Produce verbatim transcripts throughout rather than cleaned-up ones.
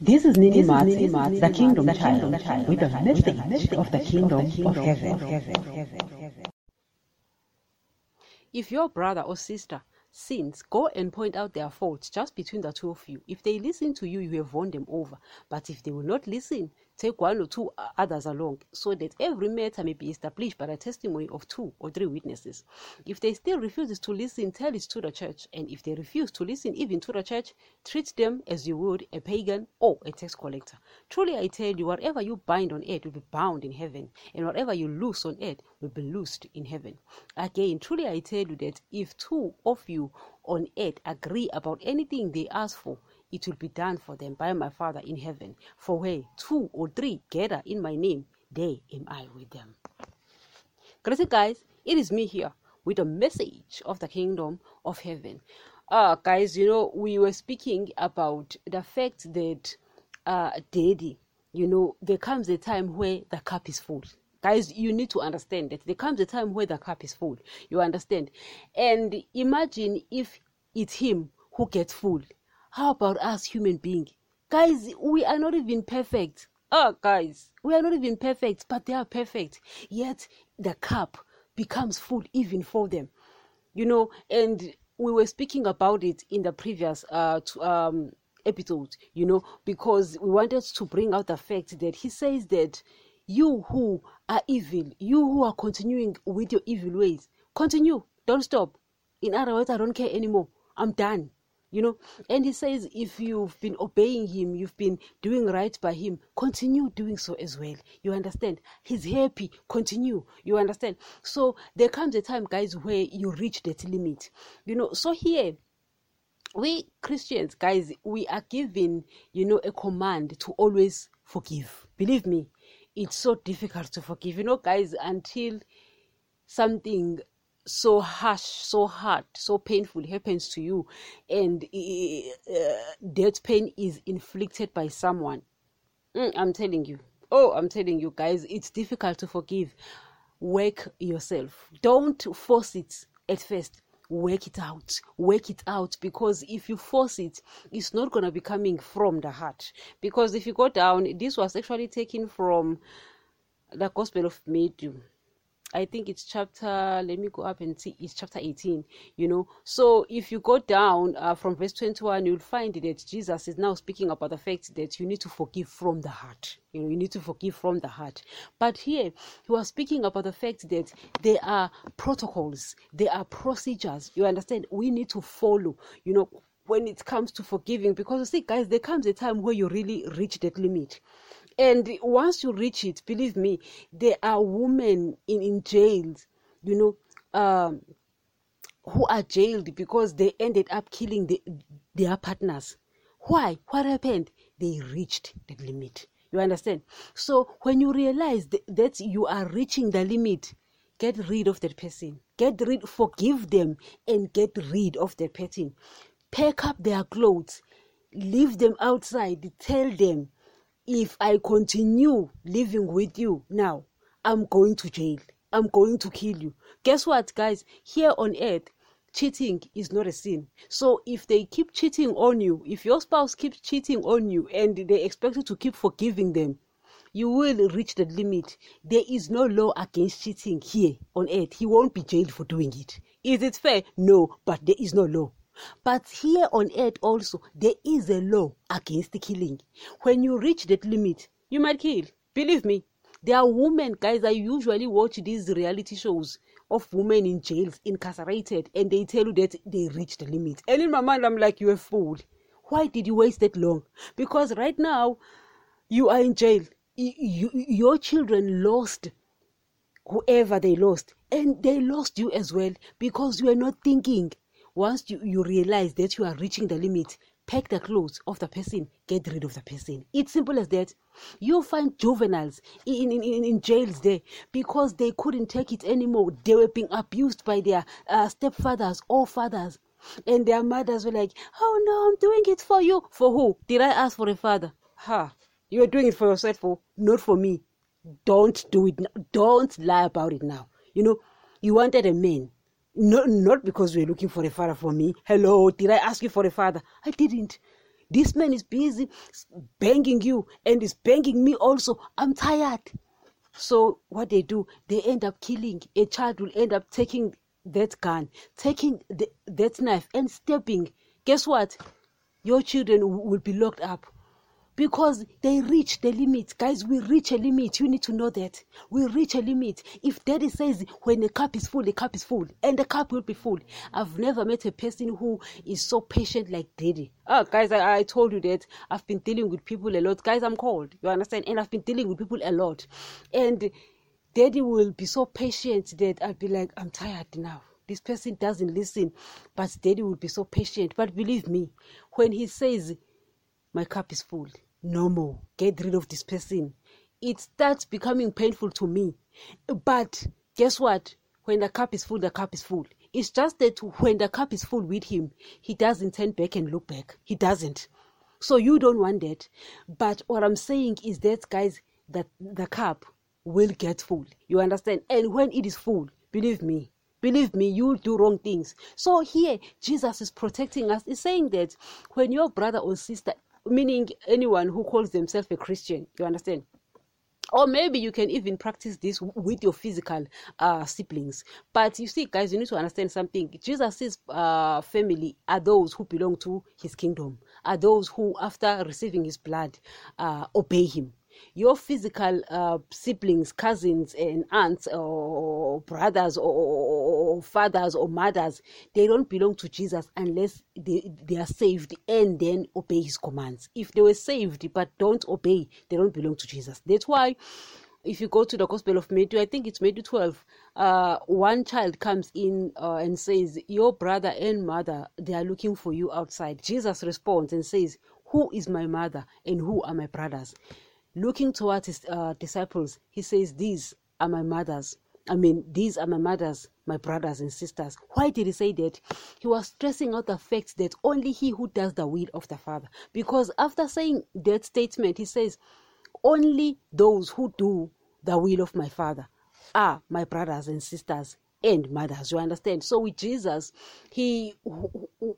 This is Nini Mati, the Kingdom Child, with a message of the Kingdom of Heaven. If your brother or sister sins, go and point out their faults just between the two of you. If they listen to you, you have won them over. But if they will not listen, take one or two others along, so that every matter may be established by the testimony of two or three witnesses. If they still refuse to listen, tell it to the church. And if they refuse to listen even to the church, treat them as you would a pagan or a tax collector. Truly I tell you, whatever you bind on earth will be bound in heaven, and whatever you loose on earth will be loosed in heaven. Again, truly I tell you that if two of you on earth agree about anything they ask for, it will be done for them by my Father in heaven. For where two or three gather in my name, there am I with them. Greetings, guys. It is me here with a message of the Kingdom of Heaven. Uh, guys, you know, we were speaking about the fact that uh, daddy, you know, there comes a time where the cup is full. Guys, you need to understand that there comes a time where the cup is full. You understand? And imagine if it's him who gets full. How about us human beings? Guys, we are not even perfect. Oh, guys, we are not even perfect, but they are perfect. Yet, the cup becomes full even for them. You know, and we were speaking about it in the previous uh, to, um, episode, you know, because we wanted to bring out the fact that he says that you who are evil, you who are continuing with your evil ways, continue, don't stop. In other words, I don't care anymore. I'm done. You know, and he says, if you've been obeying him, you've been doing right by him, continue doing so as well. You understand? He's happy. Continue. You understand? So there comes a time, guys, where you reach that limit. You know, so here, we Christians, guys, we are given, you know, a command to always forgive. Believe me, it's so difficult to forgive. You know, guys, until something so harsh, so hard, so painful happens to you, and uh, that pain is inflicted by someone. Mm, I'm telling you. Oh, I'm telling you, guys, it's difficult to forgive. Work yourself. Don't force it at first. Work it out. Work it out, because if you force it, it's not going to be coming from the heart. Because if you go down, this was actually taken from the Gospel of Matthew. I think it's chapter, let me go up and see, it's chapter eighteen, you know. So if you go down uh, from verse twenty-one, you'll find that Jesus is now speaking about the fact that you need to forgive from the heart. You know, you need to forgive from the heart. But here, he was speaking about the fact that there are protocols, there are procedures, you understand, we need to follow, you know, when it comes to forgiving. Because you see, guys, there comes a time where you really reach that limit. And once you reach it, believe me, there are women in, in jails, you know, um, who are jailed because they ended up killing the, their partners. Why? What happened? They reached the limit. You understand? So when you realize th- that you are reaching the limit, get rid of that person. Get rid, forgive them and get rid of that person. Pack up their clothes, leave them outside, tell them, if I continue living with you now, I'm going to jail. I'm going to kill you. Guess what, guys? Here on earth, cheating is not a sin. So if they keep cheating on you, if your spouse keeps cheating on you and they expect you to keep forgiving them, you will reach the limit. There is no law against cheating here on earth. He won't be jailed for doing it. Is it fair? No, but there is no law. But here on earth also, there is a law against killing. When you reach that limit, you might kill. Believe me, there are women, guys, I usually watch these reality shows of women in jails, incarcerated, and they tell you that they reached the limit. And in my mind, I'm like, you're a fool. Why did you waste that long? Because right now, you are in jail. You, your children lost whoever they lost, and they lost you as well because you are not thinking. Once you, you realize that you are reaching the limit, pack the clothes of the person, get rid of the person. It's simple as that. You'll find juveniles in, in, in, in jails there because they couldn't take it anymore. They were being abused by their uh, stepfathers or fathers. And their mothers were like, oh no, I'm doing it for you. For who? Did I ask for a father? Ha, you are doing it for yourself, not for me. Don't do it now. Don't lie about it now. You know, you wanted a man. No, not because we're looking for a father for me. Hello, did I ask you for a father? I didn't. This man is busy banging you and is banging me also. I'm tired. So what they do, they end up killing. A child will end up taking that gun, taking the, that knife and stabbing. Guess what? Your children will be locked up because they reach the limit. Guys, we reach a limit. You need to know that. We reach a limit. If daddy says when the cup is full, the cup is full and the cup will be full. I've never met a person who is so patient like daddy. Oh, guys, I, I told you that I've been dealing with people a lot. Guys, I'm cold. You understand? And I've been dealing with people a lot. And daddy will be so patient that I'll be like, I'm tired now. This person doesn't listen, but daddy will be so patient. But believe me, when he says, my cup is full, no more, get rid of this person, it starts becoming painful to me. But guess what? When the cup is full, the cup is full. It's just that when the cup is full with him, he doesn't turn back and look back. He doesn't. So you don't want that. But what I'm saying is that, guys, that the cup will get full. You understand? And when it is full, believe me, Believe me, you do wrong things. So here, Jesus is protecting us. He's saying that when your brother or sister, meaning anyone who calls themselves a Christian, you understand? Or maybe you can even practice this with your physical uh, siblings. But you see, guys, you need to understand something. Jesus' uh, family are those who belong to his kingdom, are those who, after receiving his blood, uh, obey him. Your physical uh, siblings, cousins and aunts or brothers or, or fathers or mothers, they don't belong to Jesus unless they, they are saved and then obey his commands. If they were saved but don't obey, they don't belong to Jesus. That's why if you go to the Gospel of Matthew, I think it's Matthew twelve, uh, one child comes in uh, and says, your brother and mother, they are looking for you outside. Jesus responds and says, who is my mother and who are my brothers? Looking towards his uh, disciples, he says, these are my mothers. I mean, these are my mothers, my brothers and sisters. Why did he say that? He was stressing out the fact that only he who does the will of the Father. Because after saying that statement, he says, only those who do the will of my Father are my brothers and sisters and mothers. You understand? So with Jesus, he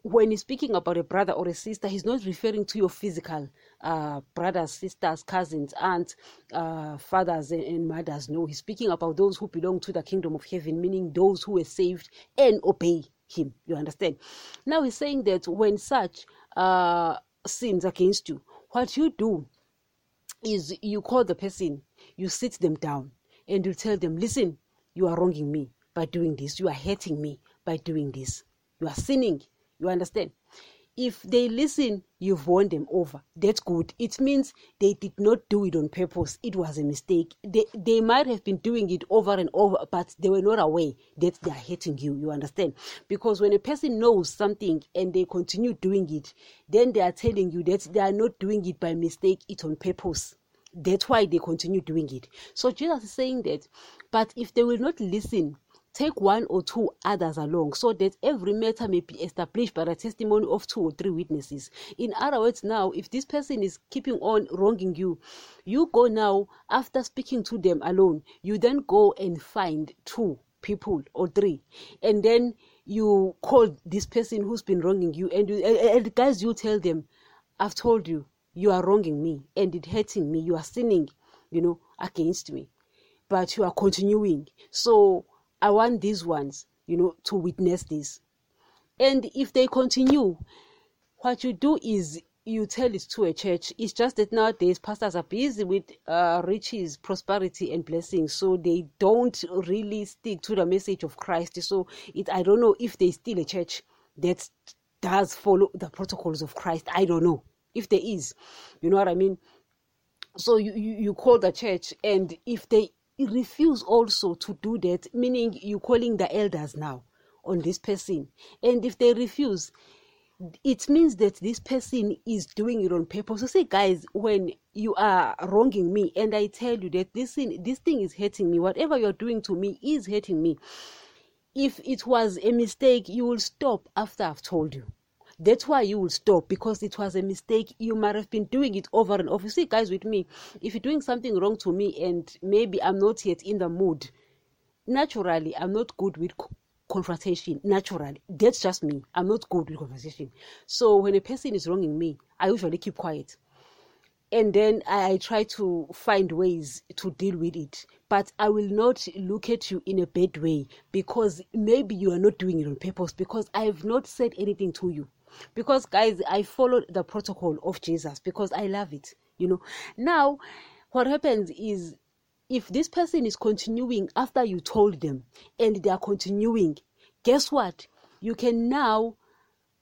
when he's speaking about a brother or a sister, he's not referring to your physical uh brothers, sisters, cousins, aunts, uh fathers and, and mothers. No, he's speaking about those who belong to the kingdom of heaven, meaning those who are saved and obey him. You understand? Now he's saying that when such uh sins against you, what you do is you call the person, you sit them down and you tell them, listen, you are wronging me by doing this. You are hurting me by doing this. You are sinning. You understand? If they listen, you've won them over. That's good. It means they did not do it on purpose. It was a mistake. They they might have been doing it over and over, but they were not aware that they are hurting you. You understand? Because when a person knows something and they continue doing it, then they are telling you that they are not doing it by mistake, it's on purpose. That's why they continue doing it. So Jesus is saying that, but if they will not listen, take one or two others along so that every matter may be established by the testimony of two or three witnesses. In other words, now, if this person is keeping on wronging you, you go now, after speaking to them alone, you then go and find two people or three. And then you call this person who's been wronging you. And, you, and guys, you tell them, I've told you, you are wronging me and it hurting me. You are sinning, you know, against me. But you are continuing. So I want these ones, you know, to witness this. And if they continue, what you do is you tell it to a church. It's just that nowadays pastors are busy with uh, riches, prosperity, and blessings. So they don't really stick to the message of Christ. So it, I don't know if there's still a church that does follow the protocols of Christ. I don't know if there is. You know what I mean? So you, you, you call the church, and if they refuse also to do that, meaning you're calling the elders now on this person. And if they refuse, it means that this person is doing it on purpose. So say, guys, when you are wronging me and I tell you that this thing, this thing is hurting me, whatever you're doing to me is hurting me. If it was a mistake, you will stop after I've told you. That's why you will stop, because it was a mistake. You might have been doing it over and over. You see, guys, with me, if you're doing something wrong to me and maybe I'm not yet in the mood, naturally, I'm not good with confrontation. Naturally, that's just me. I'm not good with conversation. So when a person is wronging me, I usually keep quiet. And then I try to find ways to deal with it. But I will not look at you in a bad way, because maybe you are not doing it on purpose, because I have not said anything to you. Because, guys, I followed the protocol of Jesus because I love it, you know. Now, what happens is, if this person is continuing after you told them and they are continuing, guess what? You can now...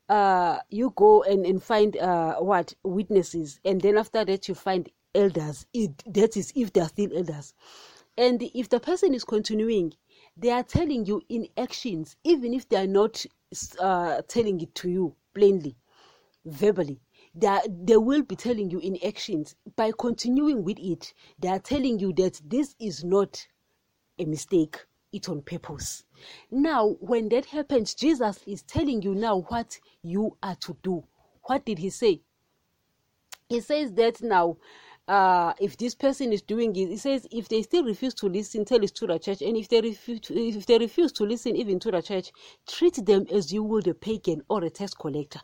Uh, you go and, and find uh, what witnesses, and then after that you find elders. It, that is, if they are still elders. And if the person is continuing, they are telling you in actions, even if they are not uh, telling it to you plainly, verbally. They, are, they will be telling you in actions. By continuing with it, they are telling you that this is not a mistake. It on purpose. Now, when that happens, Jesus is telling you now what you are to do. What did he say? He says that now, uh, if this person is doing it, he says, if they still refuse to listen, tell it to the church. And if they refuse to, if they refuse to listen even to the church, treat them as you would a pagan or a tax collector.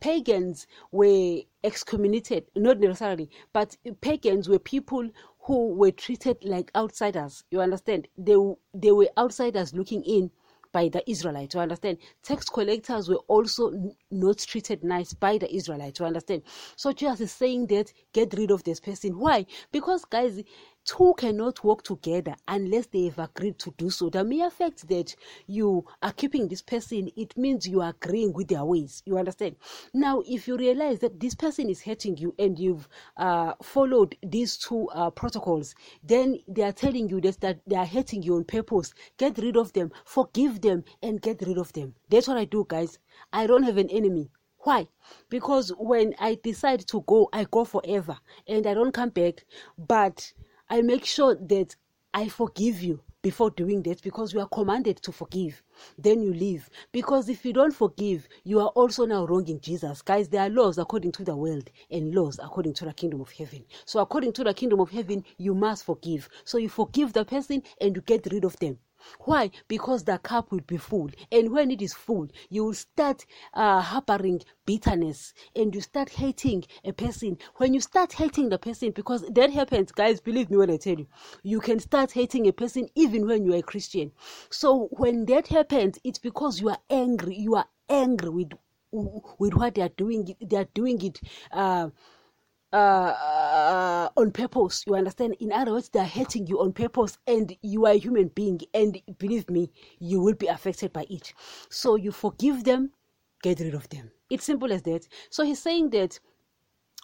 Pagans were excommunicated, not necessarily, but pagans were people who were treated like outsiders, you understand? They they were outsiders looking in by the Israelites, you understand? Tax collectors were also not treated nice by the Israelites, you understand? So Jesus is saying that, get rid of this person. Why? Because, guys, two cannot work together unless they have agreed to do so. The mere fact that you are keeping this person, it means you are agreeing with their ways, you understand? Now, if you realize that this person is hurting you and you've uh, followed these two uh, protocols, then they are telling you that, that they are hurting you on purpose. Get rid of them, forgive them, and get rid of them. That's what I do, guys. I don't have an enemy. Why? Because when I decide to go, I go forever and I don't come back. But I make sure that I forgive you before doing that, because we are commanded to forgive. Then you leave. Because if you don't forgive, you are also now wronging Jesus. Guys, there are laws according to the world and laws according to the kingdom of heaven. So according to the kingdom of heaven, you must forgive. So you forgive the person and you get rid of them. Why? Because the cup will be full, and when it is full, you will start uh, harboring bitterness, and you start hating a person. When you start hating the person, because that happens, guys, believe me when I tell you, you can start hating a person even when you are a Christian. So when that happens, it's because you are angry. You are angry with with what they are doing. They are doing it. Uh, Uh, on purpose, you understand? In other words, they are hurting you on purpose, and you are a human being, and believe me, you will be affected by it. So you forgive them, get rid of them. It's simple as that. So he's saying that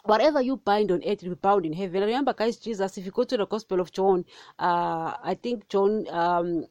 whatever you bind on earth will be bound in heaven. Remember, guys, Jesus, if you go to the Gospel of John, uh, I think John um,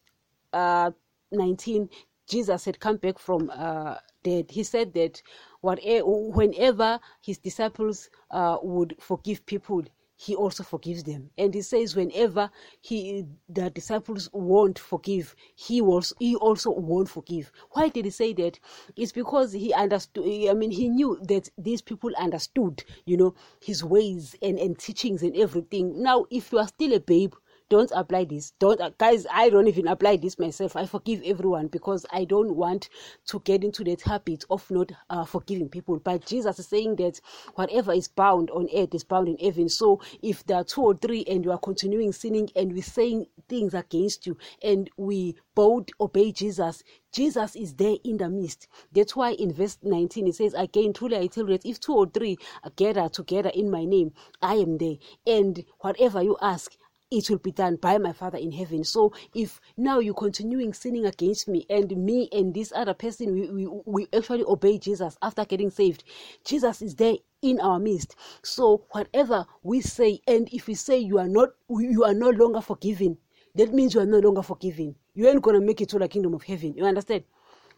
uh, nineteen, Jesus had come back from uh, dead. He said that Whatever, whenever his disciples uh, would forgive people, he also forgives them. And he says, whenever he the disciples won't forgive, he was he also won't forgive. Why did he say that? It's because he understood. I mean, he knew that these people understood, you know, his ways and, and teachings and everything. Now, if you are still a babe, don't apply this. Don't, guys, I don't even apply this myself. I forgive everyone because I don't want to get into that habit of not uh, forgiving people. But Jesus is saying that whatever is bound on earth is bound in heaven. So if there are two or three and you are continuing sinning and we're saying things against you and we both obey Jesus, Jesus is there in the midst. That's why in verse nineteen it says, again, truly I tell you, if two or three gather together in my name, I am there. And whatever you ask, it will be done by my Father in heaven. So if now you're continuing sinning against me, and me and this other person, we, we, we actually obey Jesus after getting saved, Jesus is there in our midst. So whatever we say, and if we say you are not, you are no longer forgiven, that means you are no longer forgiven. You ain't going to make it to the kingdom of heaven. You understand?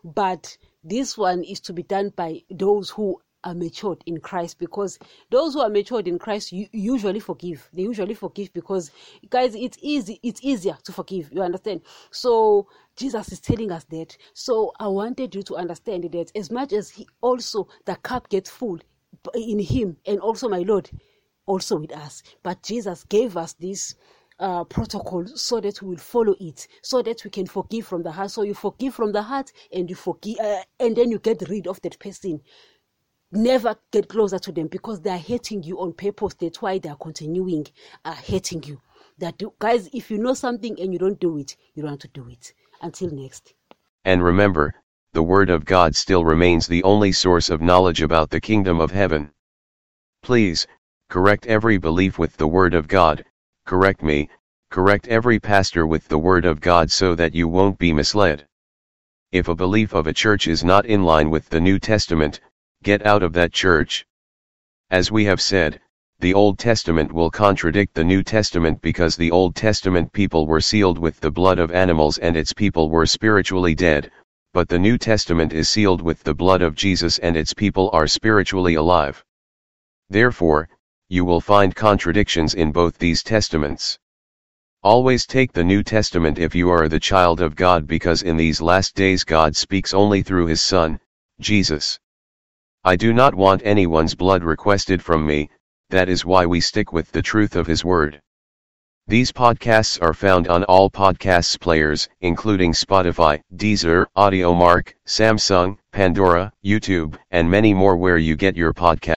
But this one is to be done by those who are matured in Christ, because those who are matured in Christ usually forgive. They usually forgive because, guys, it's easy. It's easier to forgive. You understand? So Jesus is telling us that. So I wanted you to understand that as much as he also the cup gets full in him, and also my Lord, also with us. But Jesus gave us this uh, protocol so that we will follow it, so that we can forgive from the heart. So you forgive from the heart, and you forgive, uh, and then you get rid of that person. Never get closer to them, because they are hating you on purpose. That's why they are continuing uh, hating you. That guys, if you know something and you don't do it, you don't want to do it. Until next. And remember, the Word of God still remains the only source of knowledge about the Kingdom of Heaven. Please, correct every belief with the Word of God, correct me, correct every pastor with the Word of God so that you won't be misled. If a belief of a church is not in line with the New Testament, get out of that church. As we have said, the Old Testament will contradict the New Testament because the Old Testament people were sealed with the blood of animals and its people were spiritually dead, but the New Testament is sealed with the blood of Jesus and its people are spiritually alive. Therefore, you will find contradictions in both these testaments. Always take the New Testament if you are the child of God, because in these last days God speaks only through His Son, Jesus. I do not want anyone's blood requested from me, that is why we stick with the truth of His Word. These podcasts are found on all podcasts players, including Spotify, Deezer, AudioMark, Samsung, Pandora, YouTube, and many more where you get your podcasts.